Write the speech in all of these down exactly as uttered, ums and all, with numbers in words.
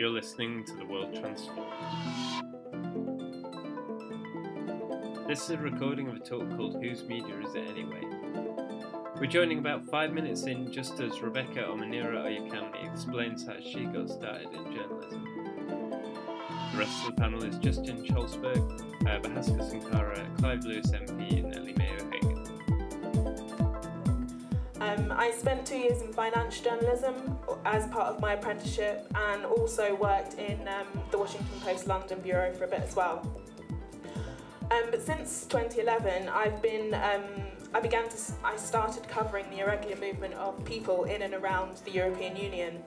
You're listening to The World Transform. This is a recording of a talk called Whose Media Is It Anyway? We're joining about five minutes in, just as Rebecca Omonira-Oyekanmi explains how she got started in journalism. The rest of the panel is Justin Schlosberg, uh, Bhaskar Sunkara, Clive Lewis M P and Ellie Mae O'Hagan. Um, I spent two years in finance journalism as part of my apprenticeship and also worked in um, the Washington Post London Bureau for a bit as well. Um, but since twenty eleven, I've been, um, I began to, I started covering the irregular movement of people in and around the European Union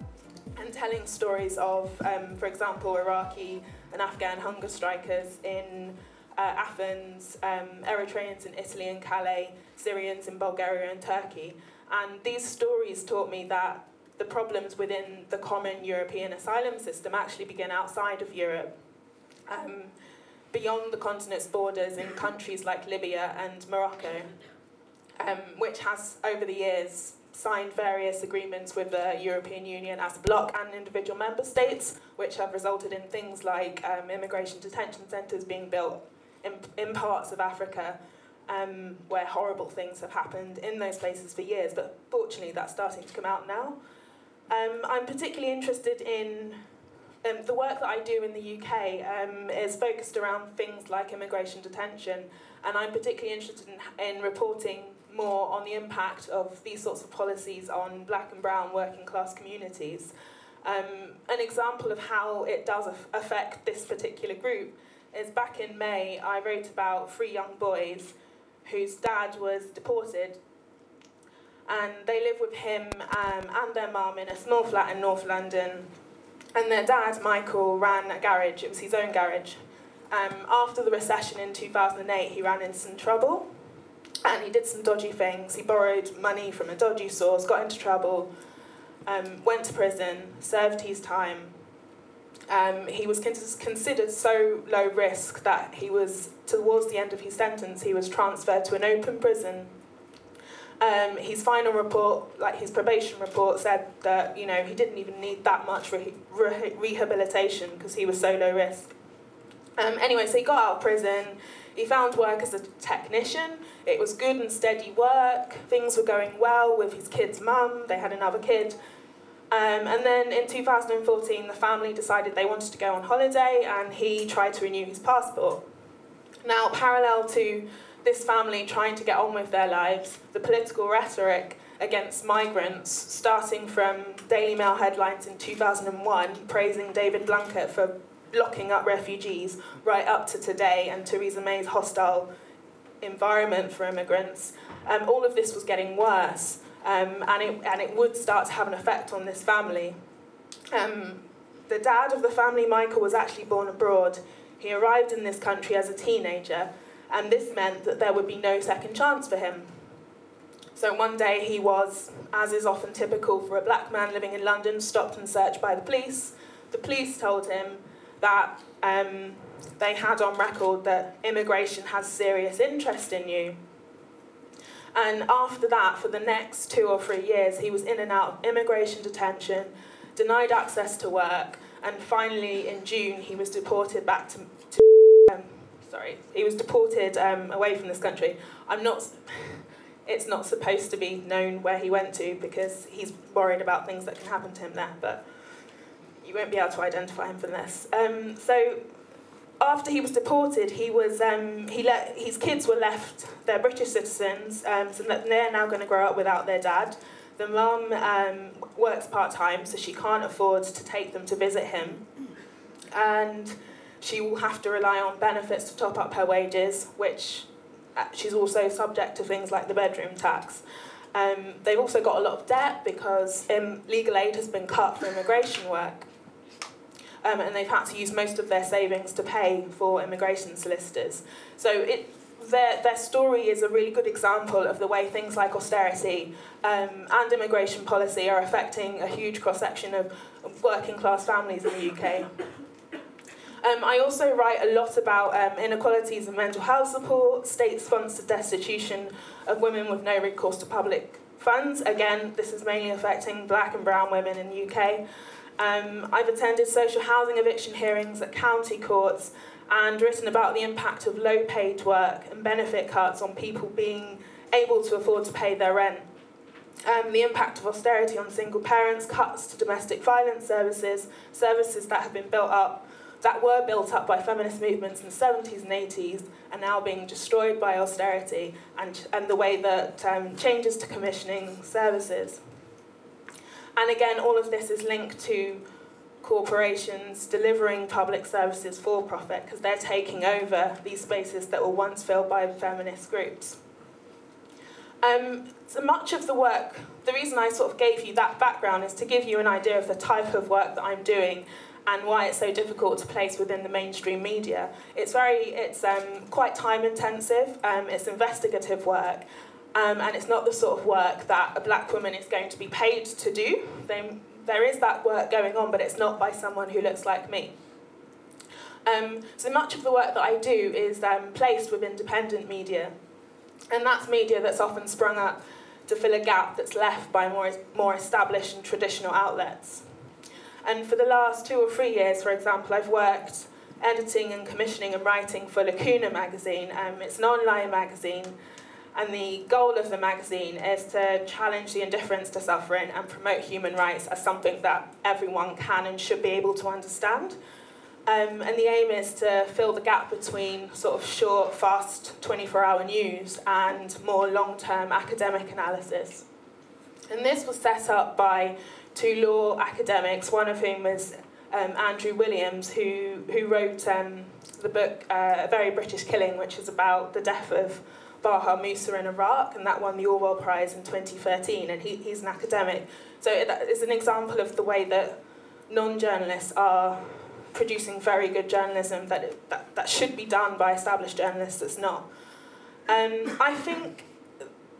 and telling stories of, um, for example, Iraqi and Afghan hunger strikers in uh, Athens, um, Eritreans in Italy and Calais, Syrians in Bulgaria and Turkey. And these stories taught me that the problems within the common European asylum system actually begin outside of Europe, um, beyond the continent's borders in countries like Libya and Morocco, um, which has, over the years, signed various agreements with the European Union as a bloc and individual member states, which have resulted in things like um, immigration detention centres being built in, in parts of Africa, Um, where horrible things have happened in those places for years, but fortunately that's starting to come out now. Um, I'm particularly interested in um, the work that I do in the U K um, is focused around things like immigration detention, and I'm particularly interested in, in reporting more on the impact of these sorts of policies on black and brown working class communities. Um, an example of how it does af- affect this particular group is back in May I wrote about three young boys whose dad was deported, and they live with him um, and their mum in a small flat in North London, and their dad, Michael, ran a garage. It was his own garage. Um, after the recession in two thousand eight, he ran into some trouble, and he did some dodgy things. He borrowed money from a dodgy source, got into trouble, um, went to prison, served his time. Um, he was considered so low risk that he was, towards the end of his sentence, he was transferred to an open prison. Um, his final report, like his probation report, said that, you know, he didn't even need that much re- re- rehabilitation because he was so low risk. Um, anyway, so he got out of prison. He found work as a technician. It was good and steady work. Things were going well with his kid's mum. They had another kid. Um, and then in two thousand fourteen, the family decided they wanted to go on holiday, and he tried to renew his passport. Now, parallel to this family trying to get on with their lives, the political rhetoric against migrants, starting from Daily Mail headlines in two thousand one, praising David Blunkett for locking up refugees, right up to today, and Theresa May's hostile environment for immigrants, um, all of this was getting worse. Um, and it and it would start to have an effect on this family. Um, the dad of the family, Michael, was actually born abroad. He arrived in this country as a teenager, and this meant that there would be no second chance for him. So one day he was, as is often typical for a black man living in London, stopped and searched by the police. The police told him that um, they had on record that immigration has serious interest in you. And after that, for the next two or three years, he was in and out of immigration detention, denied access to work, and finally in June he was deported back to. to um, sorry, he was deported um, away from this country. I'm not. It's not supposed to be known where he went to because he's worried about things that can happen to him there. But you won't be able to identify him from this. Um, so. After he was deported, he was um, he let his kids were left. They're British citizens, um, so they're now going to grow up without their dad. The mum um, works part time, so she can't afford to take them to visit him, and she will have to rely on benefits to top up her wages, which she's also subject to things like the bedroom tax. Um, they've also got a lot of debt because um, legal aid has been cut for immigration work. Um, and they've had to use most of their savings to pay for immigration solicitors. So it, their their story is a really good example of the way things like austerity um, and immigration policy are affecting a huge cross-section of working-class families in the U K. Um, I also write a lot about um, inequalities in mental health support, state-sponsored destitution of women with no recourse to public funds. Again, this is mainly affecting black and brown women in the U K. Um, I've attended social housing eviction hearings at county courts and written about the impact of low-paid work and benefit cuts on people being able to afford to pay their rent, um, the impact of austerity on single parents, cuts to domestic violence services, services that have been built up, that were built up by feminist movements in the seventies and eighties are now being destroyed by austerity and, and the way that um, changes to commissioning services. And again, all of this is linked to corporations delivering public services for profit because they're taking over these spaces that were once filled by feminist groups. Um, so much of the work, the reason I sort of gave you that background is to give you an idea of the type of work that I'm doing and why it's so difficult to place within the mainstream media. It's very, it's um, quite time intensive, um, it's investigative work, um, and it's not the sort of work that a black woman is going to be paid to do. They, there is that work going on, but it's not by someone who looks like me. Um, so much of the work that I do is um, placed with independent media, and that's media that's often sprung up to fill a gap that's left by more, more established and traditional outlets. And for the last two or three years, for example, I've worked editing and commissioning and writing for Lacuna magazine. Um, it's an online magazine, and the goal of the magazine is to challenge the indifference to suffering and promote human rights as something that everyone can and should be able to understand. Um, and the aim is to fill the gap between sort of short, fast, twenty-four hour news and more long-term academic analysis. And this was set up by two law academics, one of whom was um, Andrew Williams, who, who wrote um, the book uh, A Very British Killing, which is about the death of Baha Musa in Iraq, and that won the Orwell Prize in twenty thirteen, and he, he's an academic. So it, it's an example of the way that non-journalists are producing very good journalism that, it, that, that should be done by established journalists that's not. Um, I think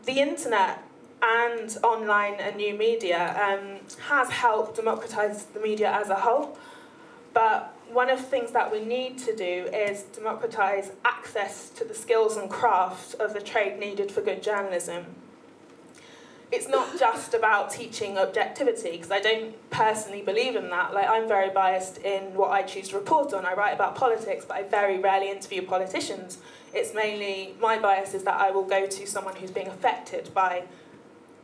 the internet and online and new media um, has helped democratise the media as a whole. But one of the things that we need to do is democratise access to the skills and craft of the trade needed for good journalism. It's not just about teaching objectivity, because I don't personally believe in that. Like, I'm very biased in what I choose to report on. I write about politics, but I very rarely interview politicians. It's mainly, my bias is that I will go to someone who's being affected by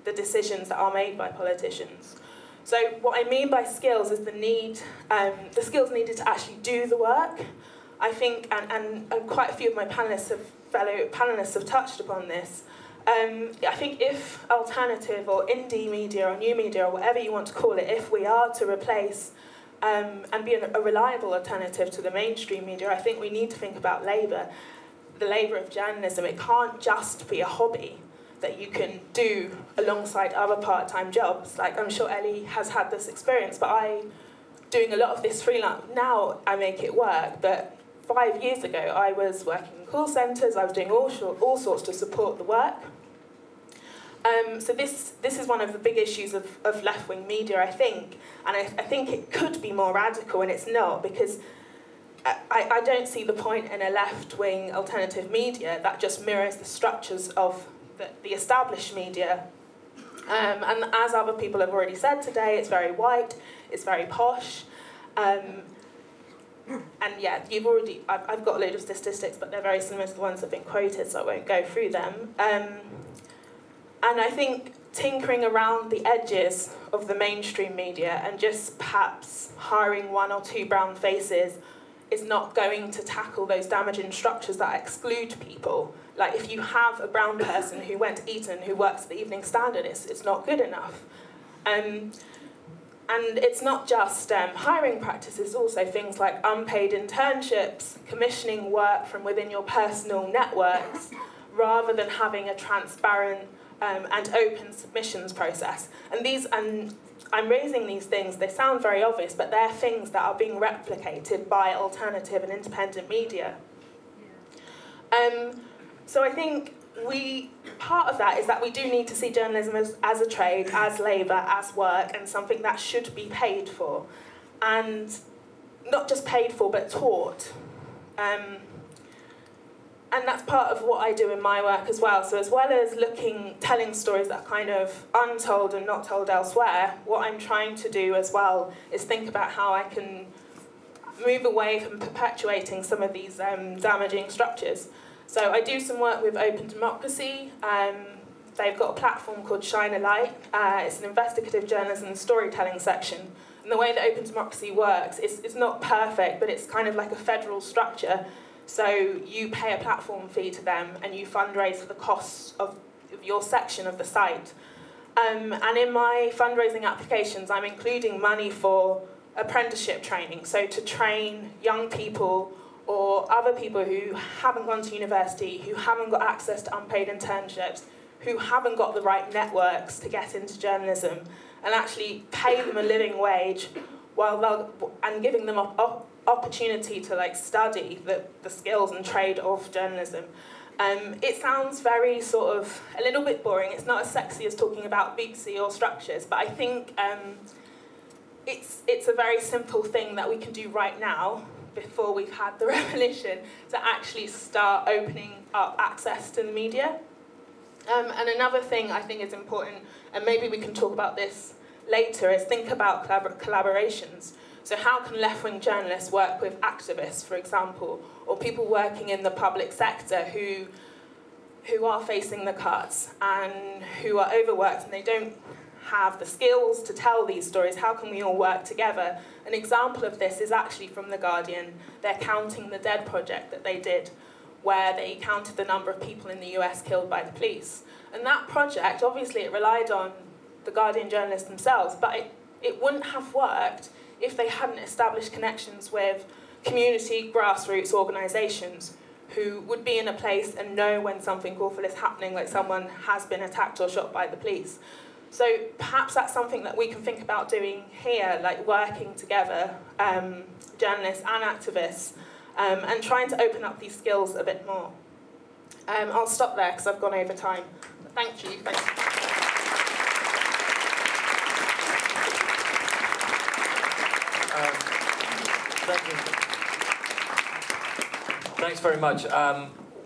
the decisions that are made by politicians. So what I mean by skills is the need, um, the skills needed to actually do the work. I think, and, and, and quite a few of my panelists have, fellow panelists have touched upon this. Um, I think if alternative or indie media or new media or whatever you want to call it, if we are to replace um, and be an, a reliable alternative to the mainstream media, I think we need to think about labour, the labour of journalism. It can't just be a hobby that you can do alongside other part-time jobs. Like, I'm sure Ellie has had this experience, but I, doing a lot of this freelance, now I make it work, but five years ago I was working in call centres, I was doing all, all sorts to support the work. Um, so this this is one of the big issues of, of left-wing media, I think, and I, I think it could be more radical, and it's not, because I, I don't see the point in a left-wing alternative media that just mirrors the structures of the established media. Um, and as other people have already said today, it's very white, it's very posh. Um, and yeah, you've already, I've, I've got a load of statistics, but they're very similar to the ones that have been quoted, so I won't go through them. Um, and I think tinkering around the edges of the mainstream media and just perhaps hiring one or two brown faces is not going to tackle those damaging structures that exclude people. Like, if you have a brown person who went to Eton who works at the Evening Standard, it's, it's not good enough. Um, and it's not just um, hiring practices, also things like unpaid internships, commissioning work from within your personal networks, rather than having a transparent um, and open submissions process. And these, and I'm raising these things, they sound very obvious, but they're things that are being replicated by alternative and independent media. Um, So I think we, part of that is that we do need to see journalism as, as a trade, as labour, as work, and something that should be paid for. And not just paid for, but taught. Um, and that's part of what I do in my work as well. So as well as looking, telling stories that are kind of untold and not told elsewhere, what I'm trying to do as well is think about how I can move away from perpetuating some of these um, damaging structures. So I do some work with Open Democracy. Um, they've got a platform called Shine A Light. Uh, it's an investigative journalism and storytelling section. And the way that Open Democracy works, it's, it's not perfect, but it's kind of like a federal structure. So you pay a platform fee to them and you fundraise for the costs of your section of the site. Um, and in my fundraising applications, I'm including money for apprenticeship training, so to train young people or other people who haven't gone to university, who haven't got access to unpaid internships, who haven't got the right networks to get into journalism, and actually pay them a living wage while they'll, and giving them op- op- opportunity to like study the, the skills and trade of journalism. Um, it sounds very sort of a little bit boring. It's not as sexy as talking about B B C or structures, but I think um, it's it's a very simple thing that we can do right now before we've had the revolution to actually start opening up access to the media. Um, and another thing I think is important, and maybe we can talk about this later, is think about collabor- collaborations. So how can left-wing journalists work with activists, for example, or people working in the public sector who who are facing the cuts and who are overworked and they don't have the skills to tell these stories? How can we all work together? An example of this is actually from The Guardian, their Counting the Dead project that they did, where they counted the number of people in the U S killed by the police. And that project, obviously it relied on the Guardian journalists themselves, but it, it wouldn't have worked if they hadn't established connections with community grassroots organisations who would be in a place and know when something awful is happening, like someone has been attacked or shot by the police. So perhaps that's something that we can think about doing here, like working together, um, journalists and activists, Um, and trying to open up these skills a bit more. Um, I'll stop there because I've gone over time. But thank you. Thank you. Um, Thanks very much. Um,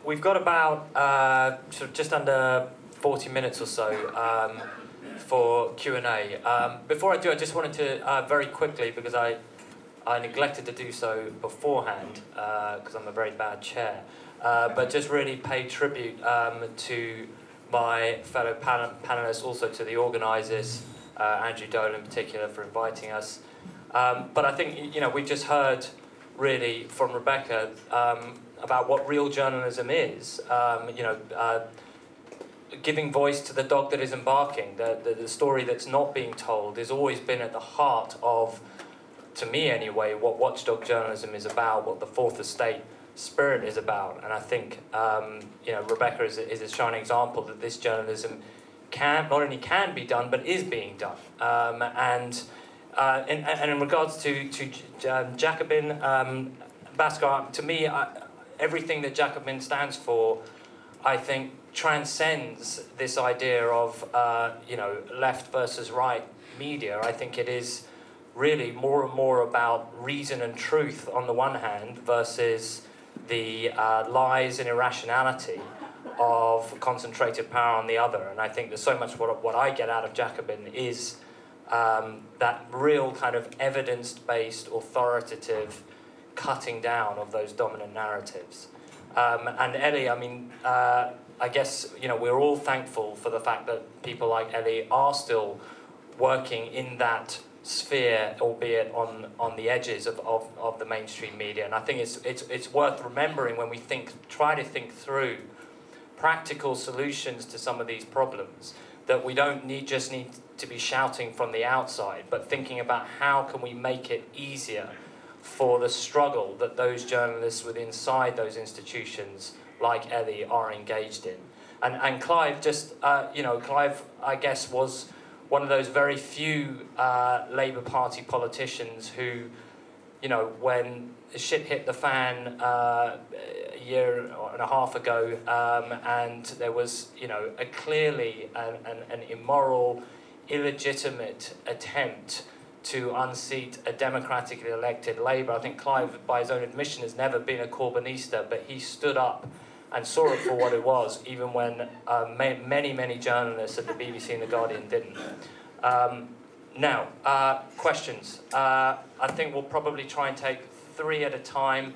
we've got about uh, sort of just under forty minutes or so um, for Q and A. Um, before I do, I just wanted to uh, very quickly, because I. I neglected to do so beforehand because uh, I'm a very bad chair, uh, but just really pay tribute um, to my fellow panel- panellists, also to the organisers, uh, Andrew Dolan in particular, for inviting us. Um, but I think, you know, we just heard really from Rebecca um, about what real journalism is, um, you know, uh, giving voice to the dog that isn't barking. The, the, the story that's not being told has always been at the heart of, to me anyway, what watchdog journalism is about, what the fourth estate spirit is about. And I think, um, you know, Rebecca is a, is a shining example that this journalism can, not only can be done, but is being done. Um, and, uh, in, and in regards to, to um, Jacobin, um, Bhaskar, to me, I, everything that Jacobin stands for, I think, transcends this idea of, uh, you know, left versus right media. I think it is really more and more about reason and truth on the one hand versus the uh, lies and irrationality of concentrated power on the other. And I think there's so much what, what I get out of Jacobin is um, that real kind of evidence-based, authoritative cutting down of those dominant narratives. Um, and Ellie, I mean, uh, I guess, you know, we're all thankful for the fact that people like Ellie are still working in that sphere, albeit on, on the edges of, of, of the mainstream media. And I think it's it's it's worth remembering when we think try to think through practical solutions to some of these problems, that we don't need just need to be shouting from the outside, but thinking about how can we make it easier for the struggle that those journalists within inside those institutions like Ellie are engaged in. And and Clive just uh, you know, Clive I guess was one of those very few uh, Labour Party politicians who, you know, when shit hit the fan uh, a year and a half ago, um, and there was, you know, a clearly an, an, an immoral, illegitimate attempt to unseat a democratically elected Labour. I think Clive, by his own admission, has never been a Corbynista, but he stood up and saw it for what it was, even when uh, many, many journalists at the B B C and The Guardian didn't. Um, now, uh, questions. Uh, I think we'll probably try and take three at a time.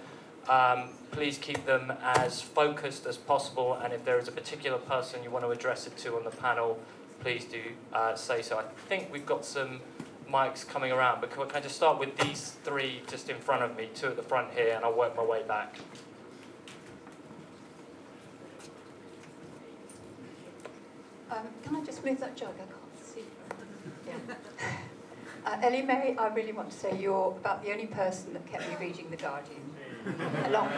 Um, please keep them as focused as possible, and if there is a particular person you want to address it to on the panel, please do uh, say so. I think we've got some mics coming around, but can I just start with these three just in front of me, two at the front here, and I'll work my way back. Um, can I just move that jug? I can't see. Yeah. Uh, Ellie Mae, I really want to say you're about the only person that kept me reading The Guardian. Along.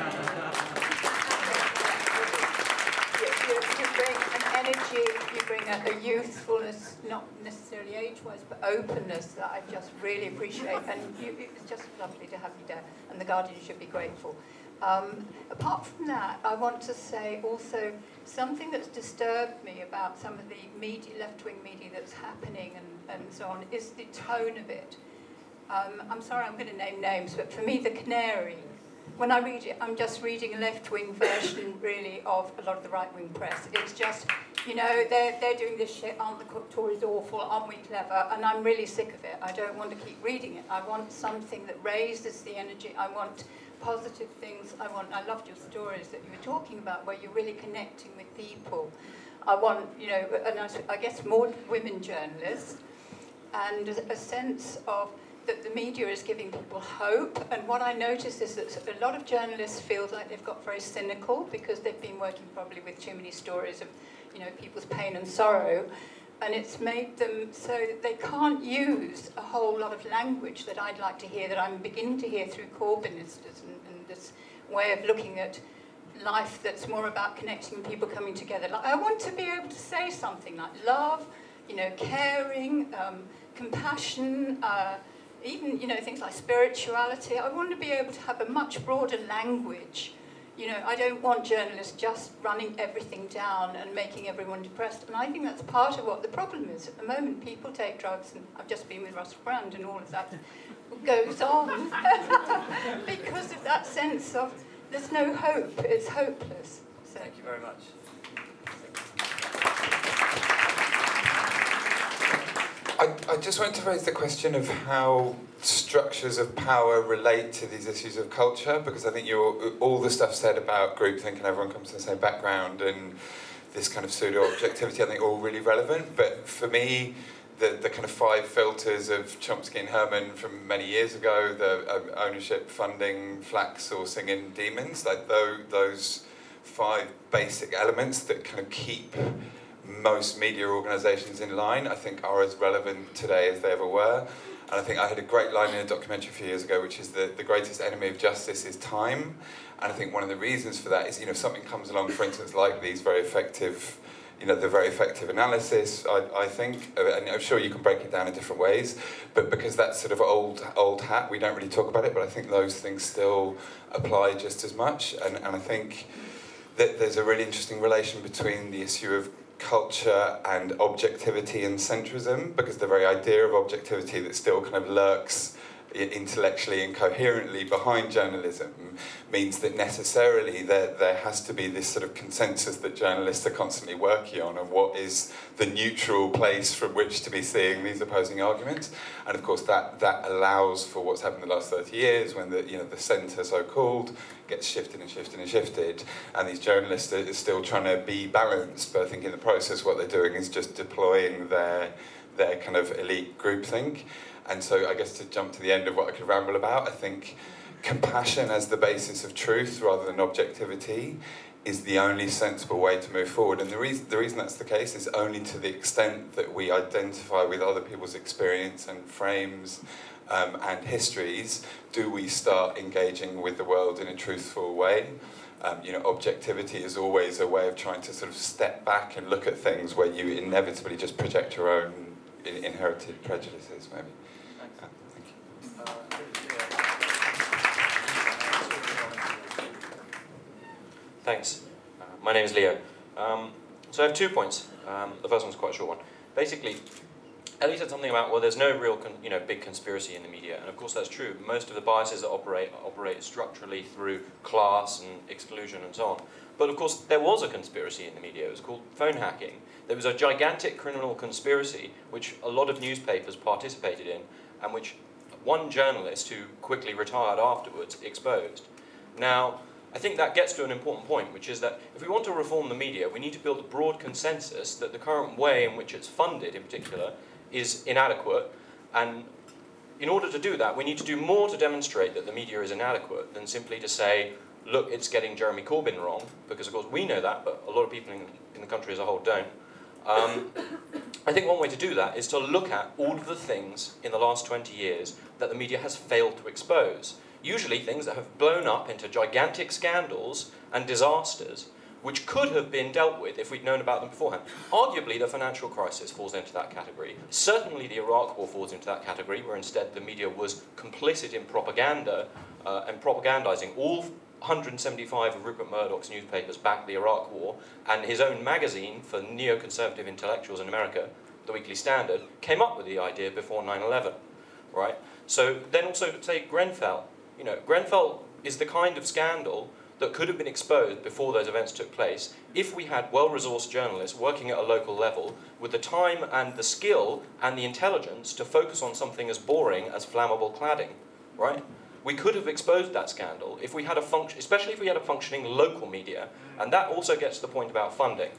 You, you, you bring an energy, you bring a, a youthfulness, not necessarily age-wise, but openness that I just really appreciate. And you, it's just lovely to have you there, and The Guardian should be grateful. Um, apart from that, I want to say also something that's disturbed me about some of the media, left-wing media that's happening and, and so on, is the tone of it. Um, I'm sorry, I'm going to name names, but for me, The Canary, when I read it, I'm just reading a left-wing version, really, of a lot of the right-wing press. It's just, you know, they're, they're doing this shit, aren't the Tories awful, aren't we clever, and I'm really sick of it. I don't want to keep reading it. I want something that raises the energy. I want positive things. I want. I loved your stories that you were talking about, where you're really connecting with people. I want, you know, and I, I guess more women journalists, and a, a sense of that the media is giving people hope. And what I notice is that a lot of journalists feel like they've got very cynical because they've been working probably with too many stories of, you know, people's pain and sorrow, and it's made them so that they can't use a whole lot of language that I'd like to hear, that I'm beginning to hear through Corbynistas and, and this way of looking at life that's more about connecting and people coming together. Like, I want to be able to say something like love, you know, caring, um, compassion, uh, even, you know, things like spirituality. I want to be able to have a much broader language. You know, I don't want journalists just running everything down and making everyone depressed. And I think that's part of what the problem is. At the moment, people take drugs, and I've just been with Russell Brand, and all of that goes on because of that sense of there's no hope, it's hopeless. So. Thank you very much. I, I just wanted to raise the question of how structures of power relate to these issues of culture, because I think you're, all the stuff said about groupthink and everyone comes from the same background and this kind of pseudo-objectivity, I think all really relevant. But for me, the, the kind of five filters of Chomsky and Herman from many years ago, the um, ownership, funding, flack sourcing and demons, like those, those five basic elements that kind of keep most media organisations in line, I think are as relevant today as they ever were. And I think I had a great line in a documentary a few years ago, which is that the greatest enemy of justice is time. And I think one of the reasons for that is, you know, something comes along, for instance, like these very effective, you know, the very effective analysis, I, I think, and I'm sure you can break it down in different ways, but because that's sort of old old hat, we don't really talk about it, but I think those things still apply just as much. And, and I think that there's a really interesting relation between the issue of culture and objectivity and centrism, because the very idea of objectivity that still kind of lurks intellectually and coherently behind journalism means that necessarily there, there has to be this sort of consensus that journalists are constantly working on, and what is the neutral place from which to be seeing these opposing arguments. And of course that, that allows for what's happened in the last thirty years when the, you know, the centre so-called gets shifted and shifted and shifted, and these journalists are still trying to be balanced, but I think in the process what they're doing is just deploying their their kind of elite groupthink. And so I guess to jump to the end of what I could ramble about, I think compassion as the basis of truth rather than objectivity is the only sensible way to move forward. And the reason the reason that's the case is only to the extent that we identify with other people's experience and frames um, and histories do we start engaging with the world in a truthful way. Um, you know, objectivity is always a way of trying to sort of step back and look at things where you inevitably just project your own in- inherited prejudices, maybe. Uh, thank you. Uh, Thanks. Uh, my name is Leo. Um, so I have two points. Um, the first one's quite a short one. Basically, Ellie said something about, well, there's no real, con- you know, big conspiracy in the media, and of course that's true. Most of the biases that operate operate structurally through class and exclusion and so on. But of course, there was a conspiracy in the media. It was called phone hacking. There was a gigantic criminal conspiracy which a lot of newspapers participated in, and which one journalist who quickly retired afterwards exposed. Now, I think that gets to an important point, which is that if we want to reform the media, we need to build a broad consensus that the current way in which it's funded, in particular, is inadequate. And in order to do that, we need to do more to demonstrate that the media is inadequate than simply to say, look, it's getting Jeremy Corbyn wrong, because, of course, we know that, but a lot of people in, in the country as a whole don't. Um, I think one way to do that is to look at all of the things in the last twenty years that the media has failed to expose. Usually things that have blown up into gigantic scandals and disasters, which could have been dealt with if we'd known about them beforehand. Arguably, the financial crisis falls into that category. Certainly, the Iraq War falls into that category, where instead the media was complicit in propaganda uh, and propagandizing. All one hundred seventy-five of Rupert Murdoch's newspapers backed the Iraq War, and his own magazine for neoconservative intellectuals in America, The Weekly Standard, came up with the idea before nine eleven, right? So then also, say, Grenfell. You know, Grenfell is the kind of scandal that could have been exposed before those events took place if we had well-resourced journalists working at a local level with the time and the skill and the intelligence to focus on something as boring as flammable cladding, right? We could have exposed that scandal if we had a function, especially if we had a functioning local media, and that also gets to the point about funding.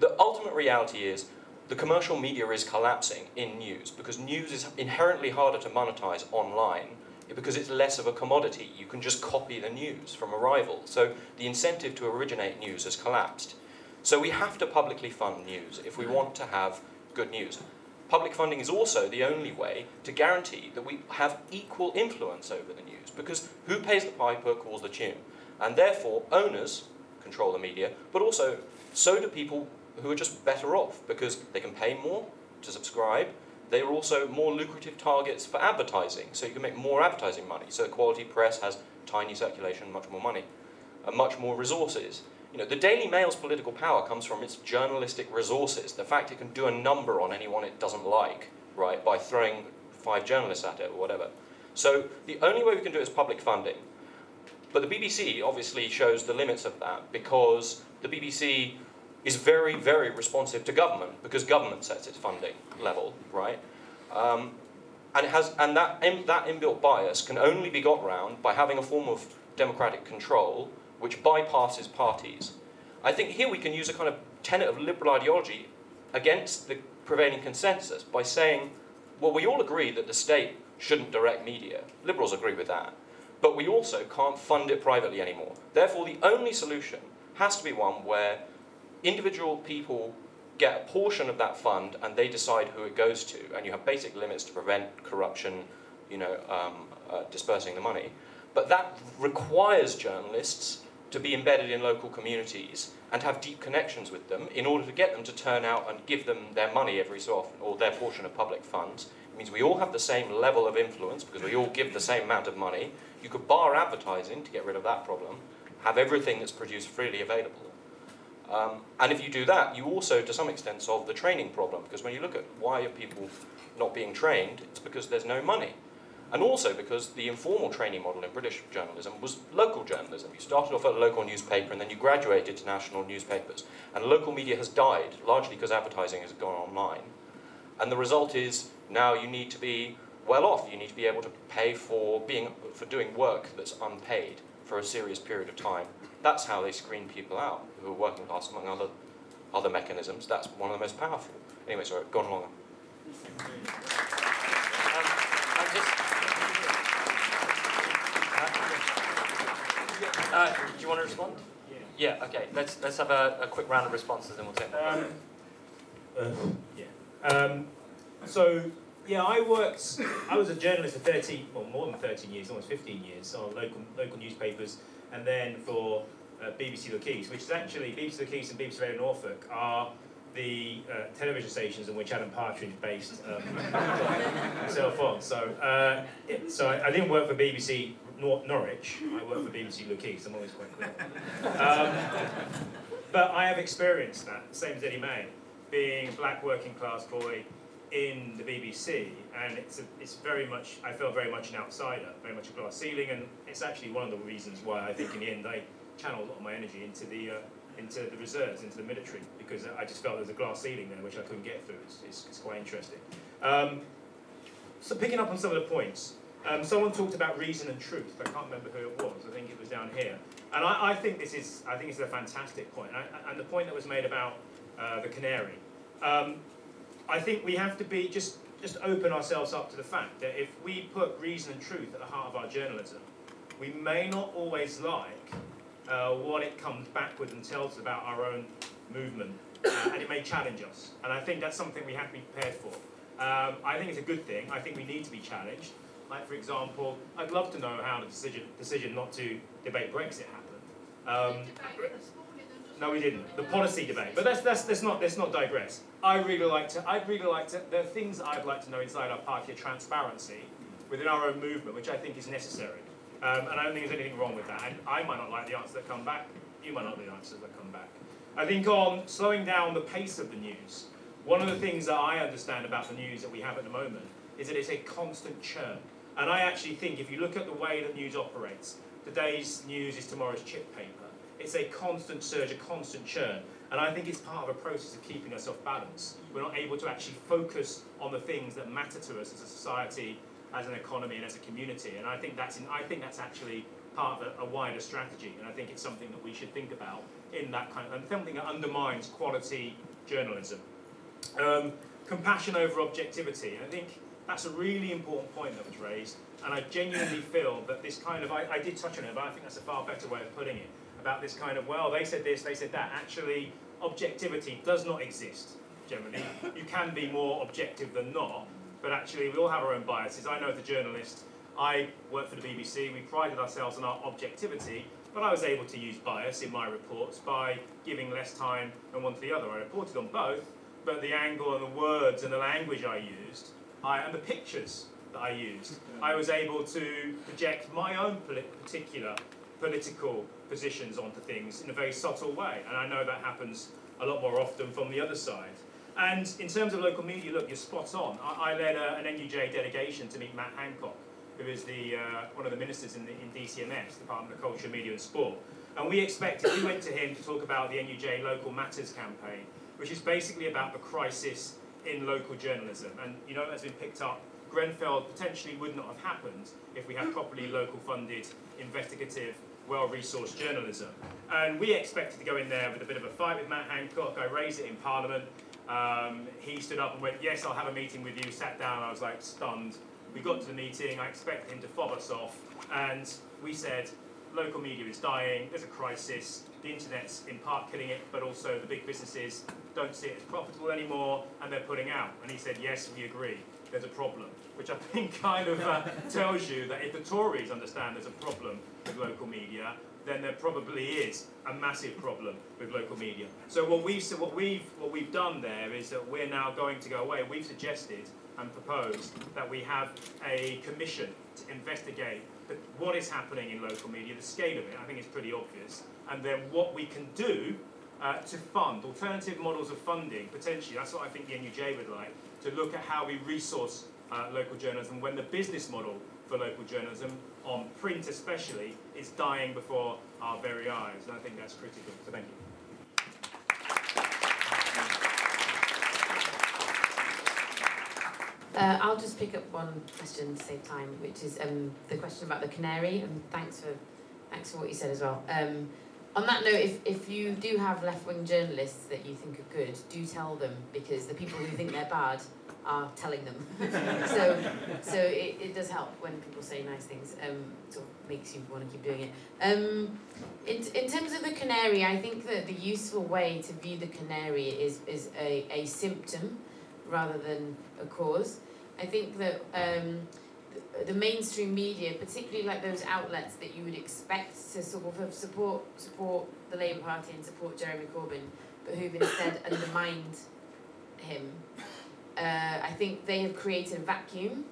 The ultimate reality is the commercial media is collapsing in news because news is inherently harder to monetize online, because it's less of a commodity. You can just copy the news from a rival. So the incentive to originate news has collapsed. So we have to publicly fund news if we want to have good news. Public funding is also the only way to guarantee that we have equal influence over the news, because who pays the piper calls the tune. And therefore, owners control the media, but also so do people who are just better off, because they can pay more to subscribe. They are also more lucrative targets for advertising, so you can make more advertising money. So quality press has tiny circulation, much more money, and much more resources. You know, the Daily Mail's political power comes from its journalistic resources, the fact it can do a number on anyone it doesn't like, right, by throwing five journalists at it or whatever. So the only way we can do it is public funding. But the B B C obviously shows the limits of that, because the B B C is very, very responsive to government, because government sets its funding level, right? Um, and it has, and that, in, that inbuilt bias can only be got round by having a form of democratic control which bypasses parties. I think here we can use a kind of tenet of liberal ideology against the prevailing consensus by saying, well, we all agree that the state shouldn't direct media. Liberals agree with that. But we also can't fund it privately anymore. Therefore, the only solution has to be one where individual people get a portion of that fund and they decide who it goes to, and you have basic limits to prevent corruption, you know, um, uh, dispersing the money. But that requires journalists to be embedded in local communities and have deep connections with them in order to get them to turn out and give them their money every so often, or their portion of public funds. It means we all have the same level of influence because we all give the same amount of money. You could bar advertising to get rid of that problem, have everything that's produced freely available. Um, and if you do that, you also, to some extent, solve the training problem, because when you look at why are people not being trained, it's because there's no money. And also because the informal training model in British journalism was local journalism. You started off at a local newspaper and then you graduated to national newspapers. And local media has died, largely because advertising has gone online. And the result is now you need to be well off. You need to be able to pay for being for doing work that's unpaid for a serious period of time. That's how they screen people out who are working class, among other other mechanisms. That's one of the most powerful. Anyway, sorry, gone along. Um, I just, uh, uh, do you want to respond? Yeah. Yeah. Okay. Let's let's have a, a quick round of responses, and we'll take them. Um, uh, yeah. Um, so yeah, I worked. I was a journalist for thirteen, well, more than thirteen years, almost fifteen years, on local local newspapers. And then for uh, B B C The Keys, which is actually, B B C The Keys and B B C Radio Norfolk are the uh, television stations in which Adam Partridge based um, himself on. So uh, so I, I didn't work for B B C Nor- Norwich, I worked for B B C The Keys, I'm always quite clear. Um, but I have experienced that, same as Ellie Mae, being a black working class boy in the B B C, and it's a, it's very much, I feel very much an outsider, very much a glass ceiling, and it's actually one of the reasons why I think in the end I channeled a lot of my energy into the uh, into the reserves, into the military, because I just felt there was a glass ceiling there which I couldn't get through. It's, it's, it's quite interesting. Um, so picking up on some of the points, um, someone talked about reason and truth. I can't remember who it was. I think it was down here, and I, I think this is I think it's a fantastic point, and, I, and the point that was made about uh, the Canary. Um, I think we have to be just just open ourselves up to the fact that if we put reason and truth at the heart of our journalism, we may not always like uh, what it comes back with and tells us about our own movement, uh, and it may challenge us. And I think that's something we have to be prepared for. Um, I think it's a good thing. I think we need to be challenged. Like, for example, I'd love to know how the decision decision not to debate Brexit happened. Um, No, we didn't. The policy debate, but let's let's let's not let's not digress. I really like to. I'd really like to. There are things I'd like to know inside our party, transparency within our own movement, which I think is necessary. Um, and I don't think there's anything wrong with that. And I might not like the answers that come back. You might not like the answers that come back. I think on slowing down the pace of the news. One of the things that I understand about the news that we have at the moment is that it's a constant churn. And I actually think if you look at the way that news operates, today's news is tomorrow's chip paper. It's a constant surge, a constant churn, and I think it's part of a process of keeping us off balance. We're not able to actually focus on the things that matter to us as a society, as an economy, and as a community. And I think that's in, I think that's actually part of a, a wider strategy, and I think it's something that we should think about in that kind of, and something that undermines quality journalism. Um, compassion over objectivity, and I think that's a really important point that was raised, and I genuinely feel that this kind of, I, I did touch on it, but I think that's a far better way of putting it. About this kind of, well, they said this, they said that. Actually, objectivity does not exist, generally. You can be more objective than not, but actually we all have our own biases. I know as a journalist, I work for the B B C, we prided ourselves on our objectivity, but I was able to use bias in my reports by giving less time than one to the other. I reported on both, but the angle and the words and the language I used, I, and the pictures that I used, I was able to project my own particular political positions onto things in a very subtle way, and I know that happens a lot more often from the other side. And in terms of local media, look, you're spot on. I, I led a, an N U J delegation to meet Matt Hancock, who is the uh, one of the ministers in, the, in D C M S, Department of Culture, Media and Sport. And we expected, we went to him to talk about the N U J Local Matters campaign, which is basically about the crisis in local journalism. And you know, that's been picked up. Grenfell potentially would not have happened if we had properly local funded, investigative, well-resourced journalism. And we expected to go in there with a bit of a fight with Matt Hancock. I raised it in Parliament. Um, he stood up and went, yes, I'll have a meeting with you, sat down, I was like stunned. We got to the meeting, I expected him to fob us off, and we said, local media is dying, there's a crisis, the internet's in part killing it, but also the big businesses don't see it as profitable anymore, and they're putting out. And he said, yes, we agree, there's a problem, which I think kind of uh, tells you that if the Tories understand there's a problem with local media, then there probably is a massive problem with local media. So what we've, so what we've, what we've done there is that we're now going to go away. We've suggested and proposed that we have a commission to investigate the, what is happening in local media, the scale of it. I think it's pretty obvious. And then what we can do uh, to fund, alternative models of funding, potentially. That's what I think the N U J would like, to look at how we resource uh, local journalism when the business model for local journalism, on print especially, is dying before our very eyes. And I think that's critical. So thank you. Uh, I'll just pick up one question to save time, which is um, the question about the Canary. And thanks for thanks for what you said as well. Um, on that note, if, if you do have left-wing journalists that you think are good, do tell them, because the people who think they're bad are telling them. so so it, it does help when people say nice things. Um, it sort of makes you want to keep doing it. Um, in, in terms of the Canary, I think that the useful way to view the Canary is, is a, a symptom rather than a cause. I think that um, the, the mainstream media, particularly like those outlets that you would expect to sort of support, support the Labour Party and support Jeremy Corbyn, but who've instead undermined him, Uh, I think they have created a vacuum,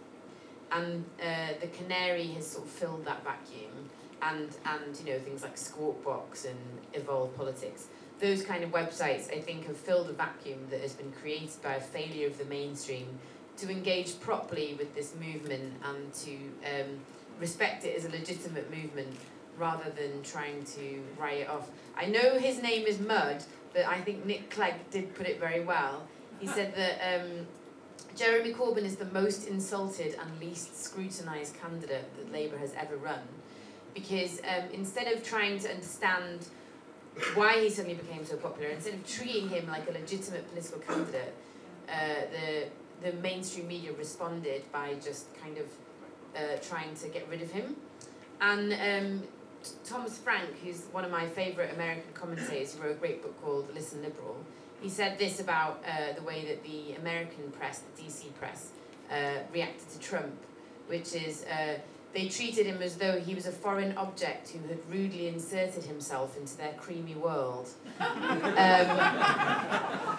and uh, the Canary has sort of filled that vacuum, and, and you know, things like Squawk Box and Evolve Politics those kind of websites, I think, have filled a vacuum that has been created by a failure of the mainstream to engage properly with this movement and to um, respect it as a legitimate movement rather than trying to write it off. I know his name is Mud, but I think Nick Clegg did put it very well. He said that um, Jeremy Corbyn is the most insulted and least scrutinised candidate that Labour has ever run, because um, instead of trying to understand why he suddenly became so popular, instead of treating him like a legitimate political candidate, uh, the the mainstream media responded by just kind of uh, trying to get rid of him. And um, Thomas Frank, who's one of my favourite American commentators, who wrote a great book called Listen, Liberal, he said this about uh, the way that the American press, the D C press, uh, reacted to Trump, which is uh, they treated him as though he was a foreign object who had rudely inserted himself into their creamy world. Um,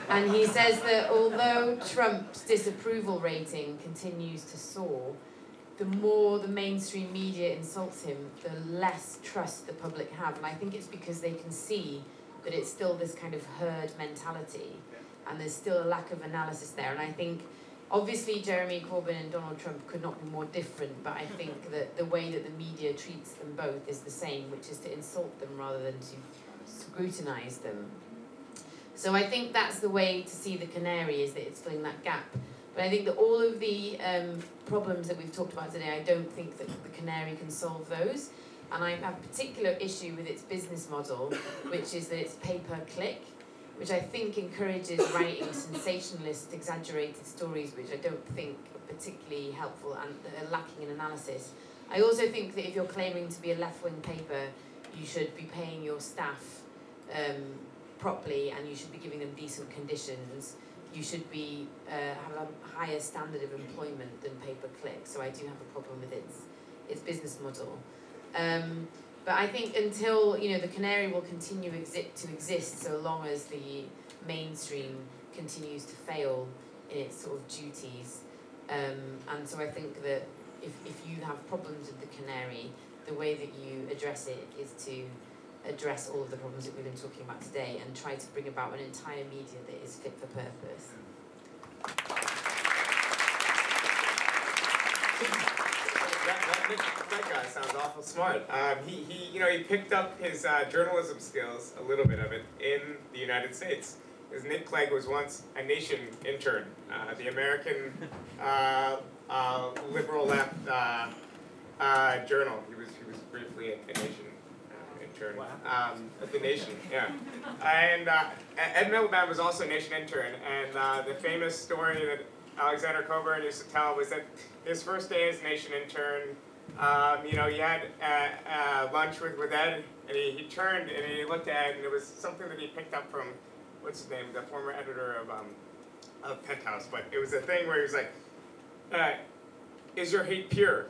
and he says that although Trump's disapproval rating continues to soar, the more the mainstream media insults him, the less trust the public have. And I think it's because they can see that it's still this kind of herd mentality, and there's still a lack of analysis there. And I think, obviously, Jeremy Corbyn and Donald Trump could not be more different, but I think that the way that the media treats them both is the same, which is to insult them rather than to scrutinise them. So I think that's the way to see the Canary, is that it's filling that gap. But I think that all of the um, problems that we've talked about today, I don't think that the Canary can solve those. And I have a particular issue with its business model, which is that it's pay-per-click, which I think encourages writing sensationalist, exaggerated stories, which I don't think are particularly helpful and that are lacking in analysis. I also think that if you're claiming to be a left-wing paper, you should be paying your staff um, properly, and you should be giving them decent conditions. You should be uh, have a higher standard of employment than pay-per-click, so I do have a problem with its, its business model. Um, but I think until, you know, the Canary will continue exi- to exist so long as the mainstream continues to fail in its sort of duties. Um, and so I think that if, if you have problems with the Canary, the way that you address it is to address all of the problems that we've been talking about today and try to bring about an entire media that is fit for purpose. That guy sounds awful smart. Um, he, he, you know, he picked up his uh, journalism skills, a little bit of it, in the United States. Because Nick Clegg was once a Nation intern, uh, the American uh, uh, liberal left uh, uh, journal. He was, he was briefly a Nation uh, intern. Wow. Um, at the Nation, yeah. And uh, Ed Miliband was also a Nation intern, and uh, the famous story that Alexander Cockburn used to tell was that his first day as Nation intern, Um, you know, he had uh, uh, lunch with, with Ed, and he, he turned and he looked at Ed, and it was something that he picked up from, what's his name, the former editor of um, of Penthouse. But it was a thing where he was like, uh, "Is your hate pure?"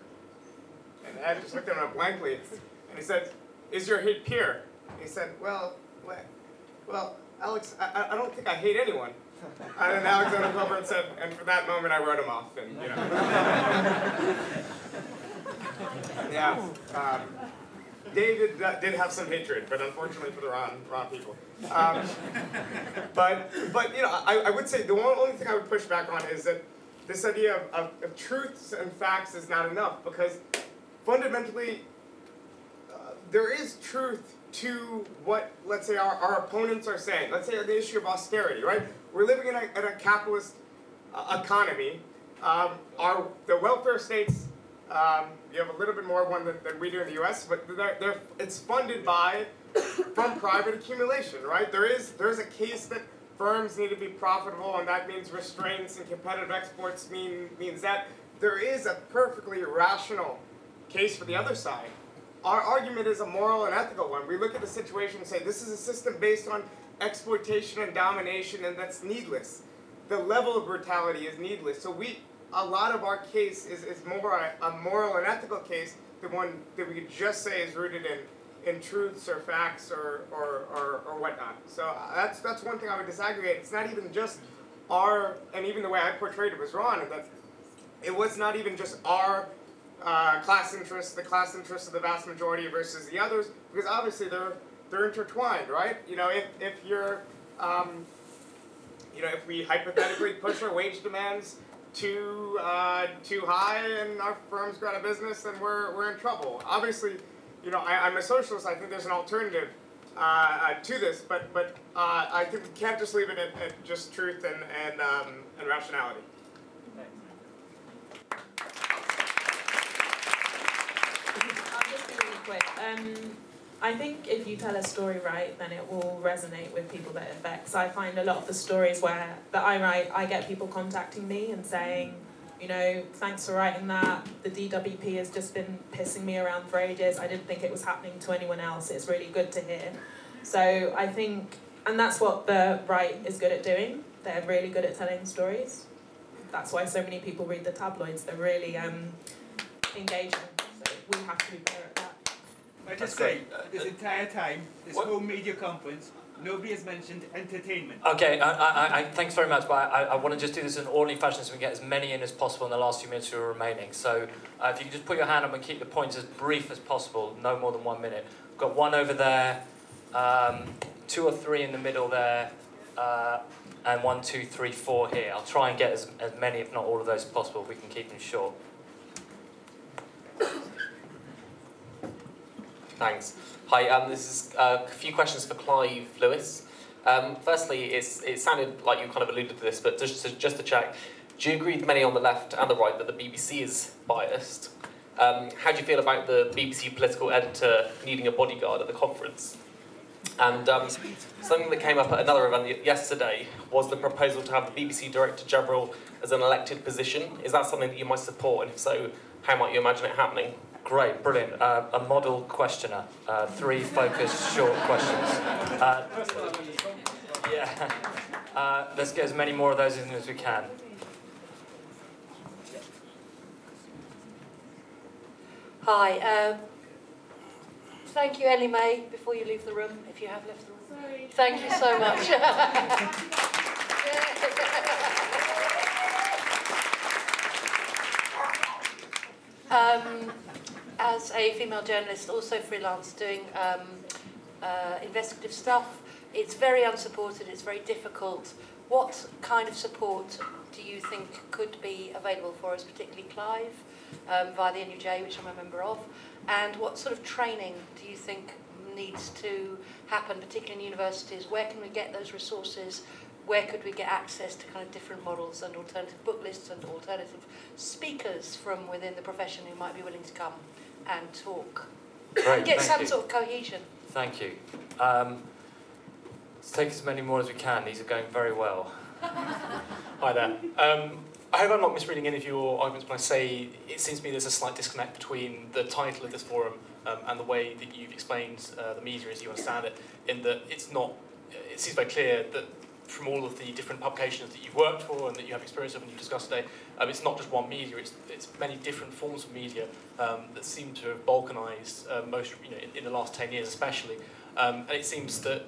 And Ed just looked at him blankly, and he said, "Is your hate pure?" And he said, "Well, what? well, Alex, I, I don't think I hate anyone." And Alexander Cockburn said, "And for that moment, I wrote him off," and you know. Yeah, um, David uh, did have some hatred, but unfortunately for the wrong, wrong people. Um, but, but you know, I, I would say the one, only thing I would push back on is that this idea of, of, of truths and facts is not enough, because fundamentally uh, there is truth to what, let's say, our, our opponents are saying. Let's say the issue of austerity, right? We're living in a, in a capitalist uh, economy. Um, our, the welfare states... Um, you have a little bit more one than, than we do in the U S, but they're, they're, it's funded by from private accumulation, right? There is there's a case that firms need to be profitable, and that means restraints and competitive exports mean means that. There is a perfectly rational case for the other side. Our argument is a moral and ethical one. We look at the situation and say, this is a system based on exploitation and domination, and that's needless. The level of brutality is needless. So we... A lot of our case is, is more a, a moral and ethical case than one that we could just say is rooted in, in truths or facts or, or, or, or whatnot. So that's that's one thing I would disaggregate. It's not even just our, and even the way I portrayed it was wrong, and that's, it was not even just our uh, class interests, the class interests of the vast majority versus the others, because obviously there they're intertwined, right? You know, if if you're, um, you know, if we hypothetically push our wage demands too uh, too high and our firms go out of business, then we're we're in trouble. Obviously, you know, I, I'm a socialist. I think there's an alternative uh, uh, to this, but but uh, I think we can't just leave it at, at just truth and and um, and rationality. Um, I think if you tell a story right, then it will resonate with people that it affects. I find a lot of the stories where that I write, I get people contacting me and saying, you know, thanks for writing that. The D W P has just been pissing me around for ages. I didn't think it was happening to anyone else. It's really good to hear. So I think, and that's what the right is good at doing. They're really good at telling stories. That's why so many people read the tabloids. They're really um, engaging. So we have to be better at that. I just say, this entire time, this what? whole media conference, nobody has mentioned entertainment. Okay, I, I, I, thanks very much, but I, I want to just do this in an orderly fashion so we can get as many in as possible in the last few minutes who are remaining. So uh, if you can just put your hand up and keep the points as brief as possible, no more than one minute. We've got one over there, um, two or three in the middle there, uh, and one, two, three, four here. I'll try and get as, as many, if not all of those, as possible. We can keep them short. Thanks. Hi, um, this is uh, a few questions for Clive Lewis. Um, firstly, it's, it sounded like you kind of alluded to this, but just to, just to check, do you agree with many on the left and the right that the B B C is biased? Um, how do you feel about the B B C political editor needing a bodyguard at the conference? And um, something that came up at another event yesterday was the proposal to have the B B C Director General as an elected position. Is that something that you might support? And if so, how might you imagine it happening? Great, brilliant. Uh, a model questioner. Uh, three focused, short questions. Uh, yeah. Uh, let's get as many more of those in as we can. Hi. Um, thank you, Ellie Mae, before you leave the room, if you have left the room. Sorry. Thank you so much. um, As a female journalist, also freelance, doing um, uh, investigative stuff, it's very unsupported, it's very difficult. What kind of support do you think could be available for us, particularly Clive, um, via the N U J, which I'm a member of, and what sort of training do you think needs to happen, particularly in universities? Where can we get those resources? Where could we get access to kind of different models and alternative book lists and alternative speakers from within the profession who might be willing to come and talk? Great, get some you. sort of cohesion. Thank you. Um, let's take as many more as we can. These are going very well. Hi there. Um, I hope I'm not misreading any of your arguments when I say it seems to me there's a slight disconnect between the title of this forum um, and the way that you've explained uh, the media as you understand it, in that it's not, it seems very clear that from all of the different publications that you've worked for and that you have experience of and you've discussed today, um, it's not just one media, it's, it's many different forms of media um, that seem to have balkanised uh, most, you know, in, in the last ten years especially. Um, and it seems that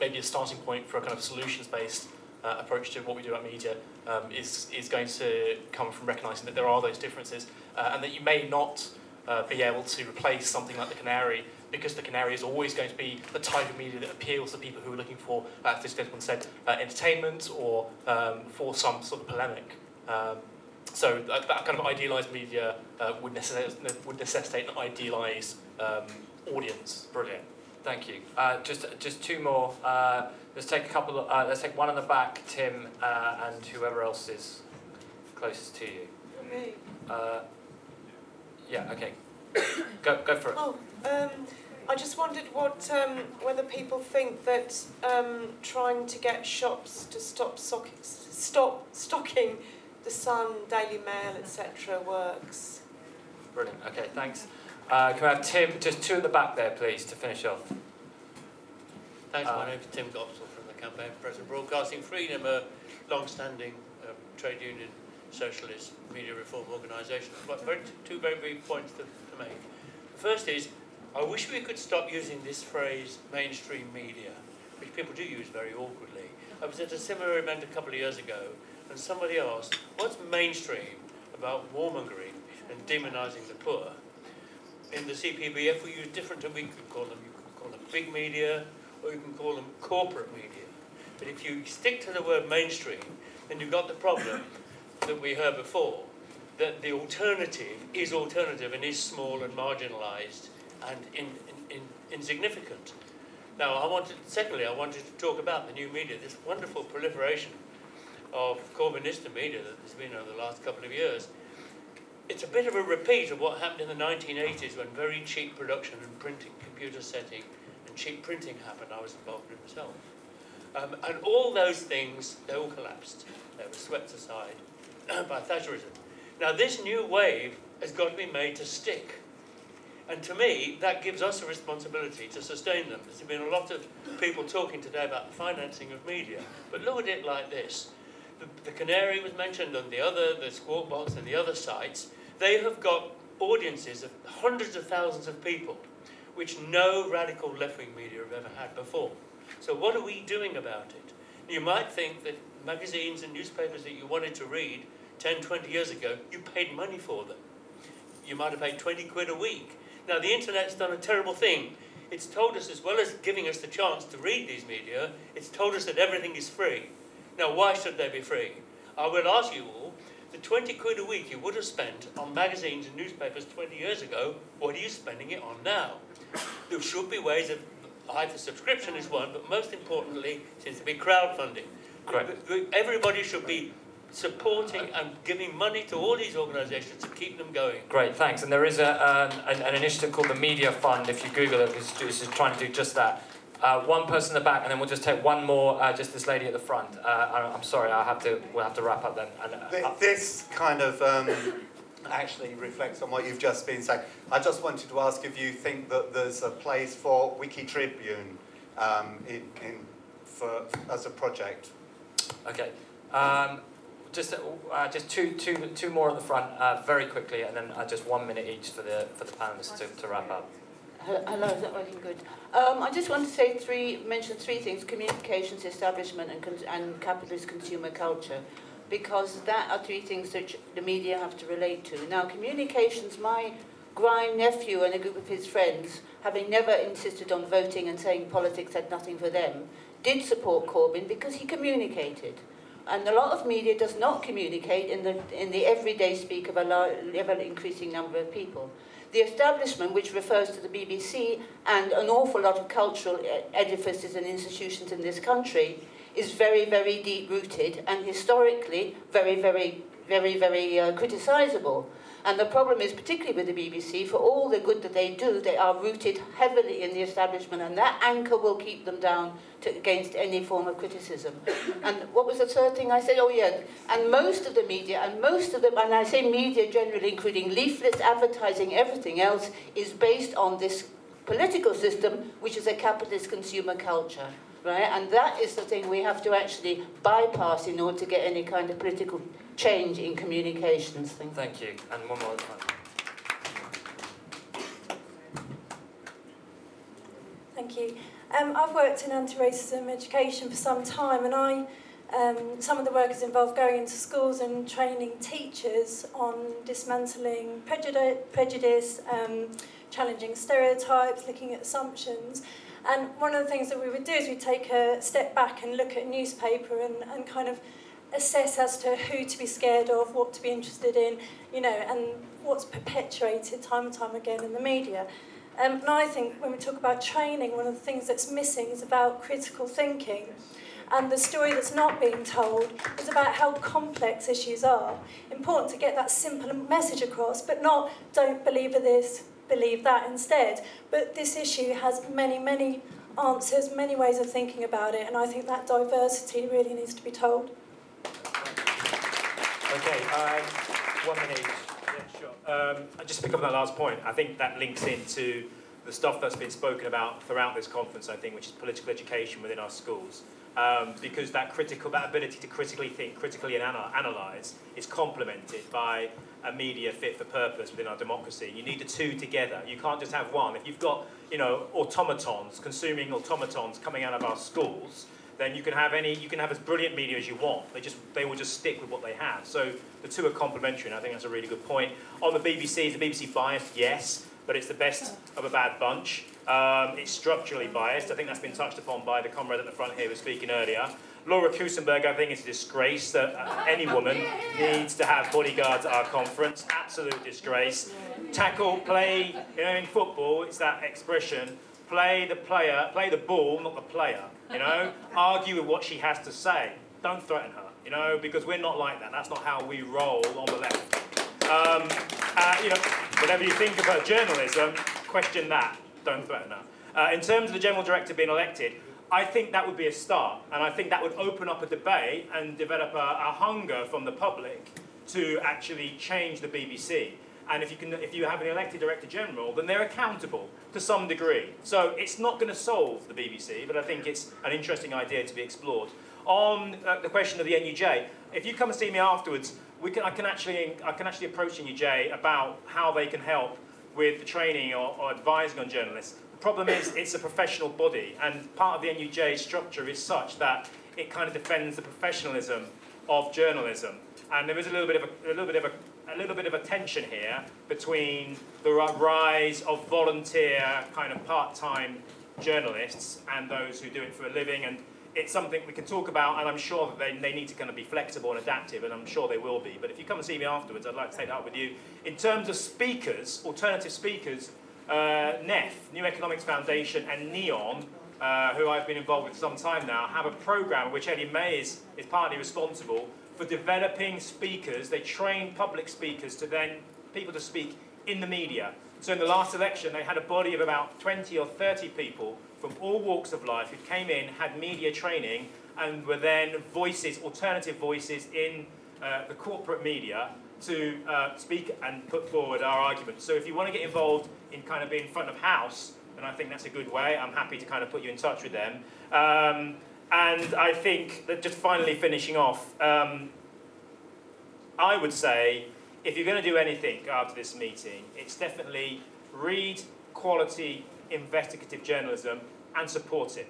maybe a starting point for a kind of solutions-based uh, approach to what we do at media um, is, is going to come from recognising that there are those differences uh, and that you may not uh, be able to replace something like the Canary, because the Canary is always going to be the type of media that appeals to people who are looking for, as this gentleman said, uh, entertainment or um, for some sort of polemic. Um, so that, that kind of idealised media uh, would, necess- would necessitate an idealised um, audience. Brilliant. Thank you. Uh, just just two more. Uh, let's take a couple. Of, uh, let's take one in the back, Tim, uh, and whoever else is closest to you. Me. Uh, yeah. Okay. go go for it. Oh. Um, I just wondered what um, whether people think that um, trying to get shops to stop sock- stop stocking the Sun, Daily Mail, et cetera works. Brilliant. Okay, thanks. Uh, can we have Tim? Just two at the back there, please, to finish off. Thanks. Uh, my name is Tim Gopsell from the Campaign for Press and Broadcasting Freedom, a long-standing um, trade union socialist media reform organisation. Two very brief points to, to make. First is, I wish we could stop using this phrase, mainstream media, which people do use very awkwardly. I was at a similar event a couple of years ago, and somebody asked, what's mainstream about warmongering and demonising the poor? In the C P B F, we use different, and we could call them, you could call them big media, or you can call them corporate media. But if you stick to the word mainstream, then you've got the problem that we heard before, that the alternative is alternative and is small and marginalised and in, in, in, insignificant. Now, I wanted, secondly, I wanted to talk about the new media, this wonderful proliferation of Corbynista media that there's been over the last couple of years. It's a bit of a repeat of what happened in the nineteen eighties when very cheap production and printing, computer setting and cheap printing happened. I was involved in it myself. Um, and all those things, they all collapsed. They were swept aside by Thatcherism. Now, this new wave has got to be made to stick. And to me, that gives us a responsibility to sustain them. There's been a lot of people talking today about the financing of media. But look at it like this. The, the Canary was mentioned on the other, the Squawk Box and the other sites. They have got audiences of hundreds of thousands of people, which no radical left-wing media have ever had before. So what are we doing about it? You might think that magazines and newspapers that you wanted to read ten, twenty years ago, you paid money for them. You might have paid twenty quid a week. Now, the internet's done a terrible thing. It's told us, as well as giving us the chance to read these media, it's told us that everything is free. Now, why should they be free? I will ask you all, the twenty quid a week you would have spent on magazines and newspapers twenty years ago, what are you spending it on now? There should be ways of either subscription is one, but most importantly, seems to be crowdfunding. Correct. Everybody should be supporting and giving money to all these organisations to keep them going. Great, thanks. And there is a, um, an, an initiative called the Media Fund, if you Google it, which is trying to do just that. Uh, one person in the back, and then we'll just take one more, uh, just this lady at the front. Uh, I, I'm sorry, I'll have to, we'll have to wrap up then. And, uh, this, this kind of um, actually reflects on what you've just been saying. I just wanted to ask if you think that there's a place for Wiki Tribune um, in, in, for, as a project. Okay. Um, Just, uh, just two, two, two more at the front, uh, very quickly, and then uh, just one minute each for the for the panelists to, to wrap up. Hello, is that working good? Um, I just want to say three, mention three things: communications, establishment, and and capitalist consumer culture, because that are three things that the media have to relate to. Now, communications, my Grime nephew and a group of his friends, having never insisted on voting and saying politics had nothing for them, did support Corbyn because he communicated. And a lot of media does not communicate in the in the everyday speak of a large, ever-increasing number of people. The establishment, which refers to the B B C and an awful lot of cultural edifices and institutions in this country, is very, very deep-rooted and historically very, very, very, very uh, criticisable. And the problem is, particularly with the B B C, for all the good that they do, they are rooted heavily in the establishment, and that anchor will keep them down to, against any form of criticism. And what was the third thing I said? Oh, yeah. And most of the media, and most of the, and I say media generally, including leaflets, advertising, everything else, is based on this political system, which is a capitalist consumer culture. Right? And that is the thing we have to actually bypass in order to get any kind of political change in communications. Thank you. Thank you. And one more time. Thank you. Um, I've worked in anti-racism education for some time, and I, um, some of the work is involved going into schools and training teachers on dismantling prejudice, prejudice um, challenging stereotypes, looking at assumptions. And one of the things that we would do is we'd take a step back and look at newspaper and, and kind of assess as to who to be scared of, what to be interested in, you know, and what's perpetuated time and time again in the media. Um, and I think when we talk about training, one of the things that's missing is about critical thinking. And the story that's not being told is about how complex issues are. Important to get that simple message across, but not don't believe in this, believe that instead. But this issue has many, many answers, many ways of thinking about it, and I think that diversity really needs to be told. Okay, um, one minute. Yeah, sure. Um, I just pick up on that last point. I think that links into the stuff that's been spoken about throughout this conference, I think, which is political education within our schools. Um, because that critical, that ability to critically think, critically and ana- analyse is complemented by a media fit for purpose within our democracy. You need the two together. You can't just have one. If you've got, you know, automatons, consuming automatons coming out of our schools, then you can have any, you can have as brilliant media as you want. They just, they will just stick with what they have. So the two are complementary, and I think that's a really good point. On the B B C, is the B B C biased? Yes. but it's the best of a bad bunch. Um, it's structurally biased. I think that's been touched upon by the comrade at the front here who was speaking earlier. Laura Kusenberg, I think it's a disgrace that uh, any woman needs to have bodyguards at our conference. Absolute disgrace. Tackle, play, you know, in football, it's that expression. Play the player, play the ball, not the player, you know? Argue with what she has to say. Don't threaten her, you know, because we're not like that. That's not how we roll on the left. Um, uh, you know, whatever you think about journalism, question that. Don't threaten her. Uh, in terms of the general director being elected, I think that would be a start, and I think that would open up a debate and develop a, a hunger from the public to actually change the B B C. And if you can, if you have an elected director general, then they're accountable to some degree. So it's not going to solve the B B C, but I think it's an interesting idea to be explored. On uh, the question of the N U J, if you come and see me afterwards, we can, I can actually I can actually approach the N U J about how they can help with the training or, or advising on journalists. The problem is it's a professional body, and part of the N U J's structure is such that it kind of defends the professionalism of journalism. And there is a little bit of a, a little bit of a a little bit of a tension here between the rise of volunteer kind of part-time journalists and those who do it for a living, and it's something we can talk about, and I'm sure that they, they need to kind of be flexible and adaptive, and I'm sure they will be. But if you come and see me afterwards, I'd like to take that up with you. In terms of speakers, alternative speakers, uh, N E F, New Economics Foundation, and NEON, uh, who I've been involved with for some time now, have a programme which Ellie Mae is, is partly responsible for developing speakers. They train public speakers to then people to speak in the media. So in the last election, they had a body of about twenty or thirty people from all walks of life who came in, had media training, and were then voices, alternative voices in uh, the corporate media to uh, speak and put forward our arguments. So if you want to get involved in kind of being front of house, then I think that's a good way. I'm happy to kind of put you in touch with them. Um, and I think that just finally finishing off, um, I would say if you're going to do anything after this meeting, it's definitely read quality investigative journalism and support it.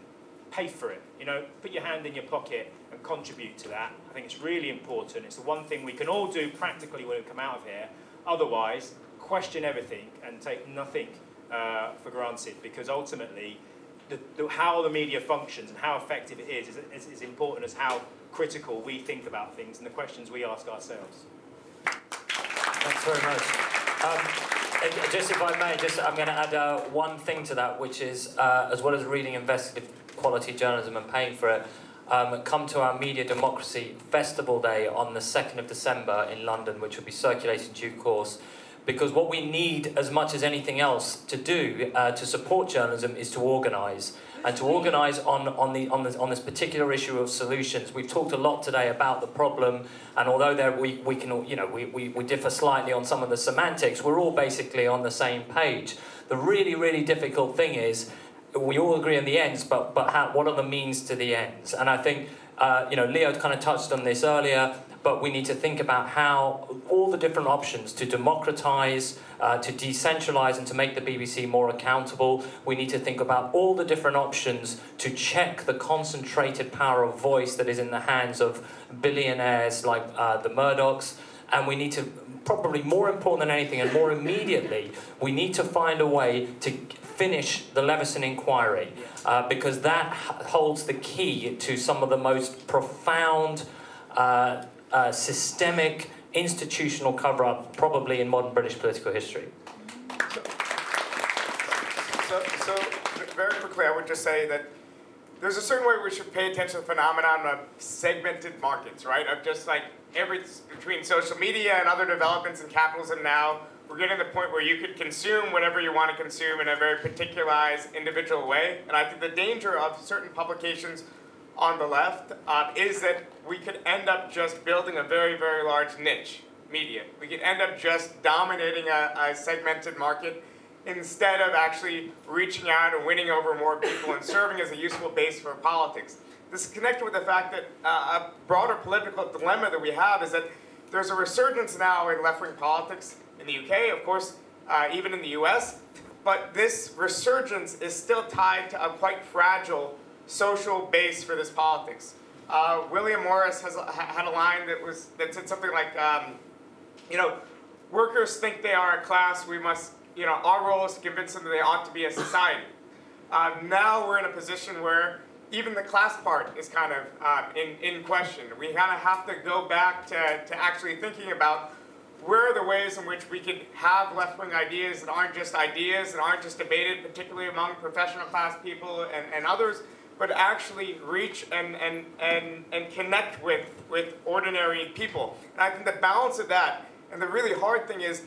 Pay for it. You know, put your hand in your pocket and contribute to that. I think it's really important. It's the one thing we can all do practically when we come out of here. Otherwise, question everything and take nothing uh, for granted, because ultimately the, the, how the media functions and how effective it is is, is is important as how critical we think about things and the questions we ask ourselves. Thanks very much. Um, Just if I may, just I'm going to add uh, one thing to that, which is, uh, as well as reading investigative quality journalism and paying for it, um, come to our Media Democracy Festival Day on the second of December in London, which will be circulated in due course, because what we need, as much as anything else, to do uh, to support journalism is to organise, and to organise on, on, the, on, the, on this particular issue of solutions. We've talked a lot today about the problem, and although there we, we can, you know, we, we, we differ slightly on some of the semantics, we're all basically on the same page. The really, really difficult thing is, we all agree on the ends, but, but how, what are the means to the ends? And I think, uh, you know, Leo kind of touched on this earlier, but we need to think about how all the different options to democratise, uh, to decentralise and to make the B B C more accountable. We need to think about all the different options to check the concentrated power of voice that is in the hands of billionaires like uh, the Murdochs. And we need to, probably more important than anything and more immediately, we need to find a way to finish the Leveson inquiry, uh, because that holds the key to some of the most profound uh, Uh, systemic, institutional cover-up, probably in modern British political history. So, so, so very quickly, I would just say that there's a certain way we should pay attention to the phenomenon of segmented markets, right? Of just like, every between social media and other developments in capitalism now, we're getting to the point where you could consume whatever you want to consume in a very particularized, individual way. And I think the danger of certain publications on the left uh, is that we could end up just building a very, very large niche media. We could end up just dominating a, a segmented market instead of actually reaching out and winning over more people and serving as a useful base for politics. This is connected with the fact that uh, a broader political dilemma that we have is that there's a resurgence now in left-wing politics in the U K, of course, uh, even in the U S, but this resurgence is still tied to a quite fragile social base for this politics. Uh, William Morris has ha, had a line that was that said something like, um, you know, workers think they are a class we must you know, our role is to convince them that they ought to be a society. Uh, now we're in a position where even the class part is kind of um, in, in question. We kind of have to go back to, to actually thinking about where are the ways in which we can have left-wing ideas that aren't just ideas and aren't just debated, particularly among professional class people and, and others, but actually reach and, and, and, and connect with, with ordinary people. And I think the balance of that, and the really hard thing is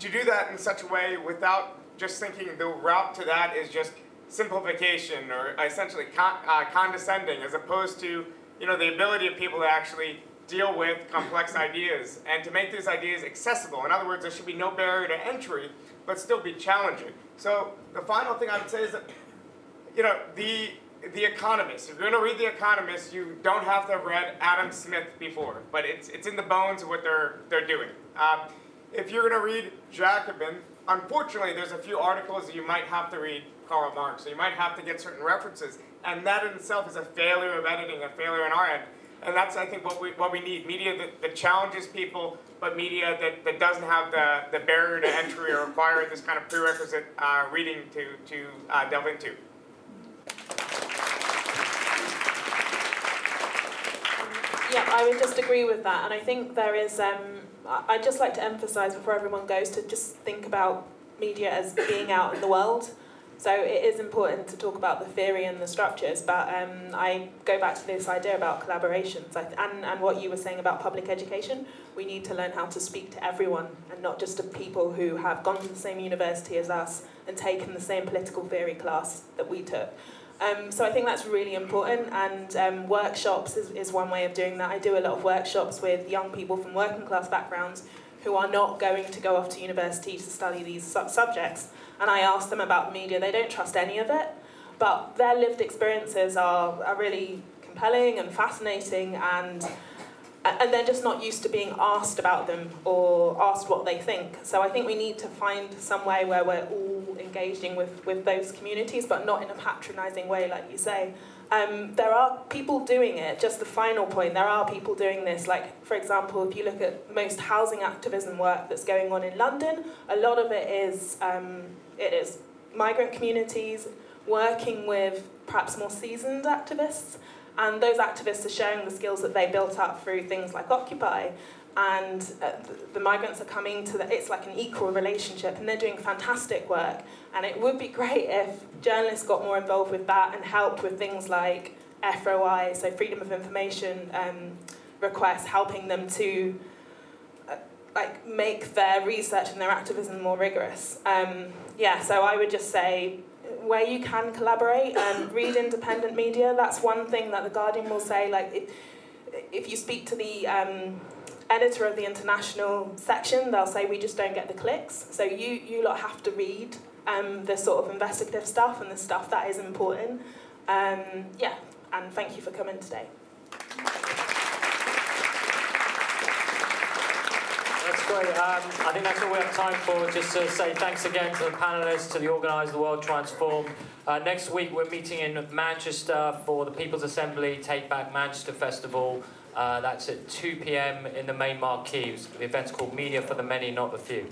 to do that in such a way without just thinking the route to that is just simplification or essentially con uh, condescending, as opposed to, you know, the ability of people to actually deal with complex ideas and to make these ideas accessible. In other words, there should be no barrier to entry, but still be challenging. So the final thing I would say is that, you know, the The Economist. If you're going to read The Economist, you don't have to have read Adam Smith before, but it's it's in the bones of what they're they're doing. Uh, if you're going to read Jacobin, unfortunately, there's a few articles that you might have to read Karl Marx, so you might have to get certain references, and that in itself is a failure of editing, a failure on our end, and that's, I think, what we what we need: media that, that challenges people, but media that, that doesn't have the the barrier to entry or require this kind of prerequisite uh, reading to to uh, delve into. Yeah, I would just agree with that, and I think there is, um, I'd just like to emphasise before everyone goes to just think about media as being out in the world. So it is important to talk about the theory and the structures, but um, I go back to this idea about collaborations and, and what you were saying about public education. We need to learn how to speak to everyone and not just to people who have gone to the same university as us and taken the same political theory class that we took. Um, so I think that's really important, and um, workshops is, is one way of doing that. I do a lot of workshops with young people from working class backgrounds who are not going to go off to university to study these sub subjects, and I ask them about media. They don't trust any of it, but their lived experiences are, are really compelling and fascinating, and, and they're just not used to being asked about them or asked what they think. So I think we need to find some way where we're all engaging with, with those communities, but not in a patronising way, like you say. Um, there are people doing it, just the final point, there are people doing this. Like, for example, if you look at most housing activism work that's going on in London, a lot of it is, um, it is migrant communities working with perhaps more seasoned activists, and those activists are sharing the skills that they built up through things like Occupy. And the migrants are coming to the, it's like an equal relationship, and they're doing fantastic work. And it would be great if journalists got more involved with that and helped with things like F O I, so freedom of information um, requests, helping them to uh, like make their research and their activism more rigorous. Um, yeah, so I would just say, where you can collaborate, um, read independent media. That's one thing that The Guardian will say, like, if, if you speak to the um, editor of the international section, they'll say, we just don't get the clicks. So you, you lot have to read um, the sort of investigative stuff and the stuff that is important. Um, yeah, and thank you for coming today. That's great. Um, I think that's all we have time for. Just to say thanks again to the panellists, to the organisers, The World Transform. Uh, next week we're meeting in Manchester for the People's Assembly Take Back Manchester Festival. Uh, that's at two p m in the main marquee. The event's called Media for the Many, Not the Few.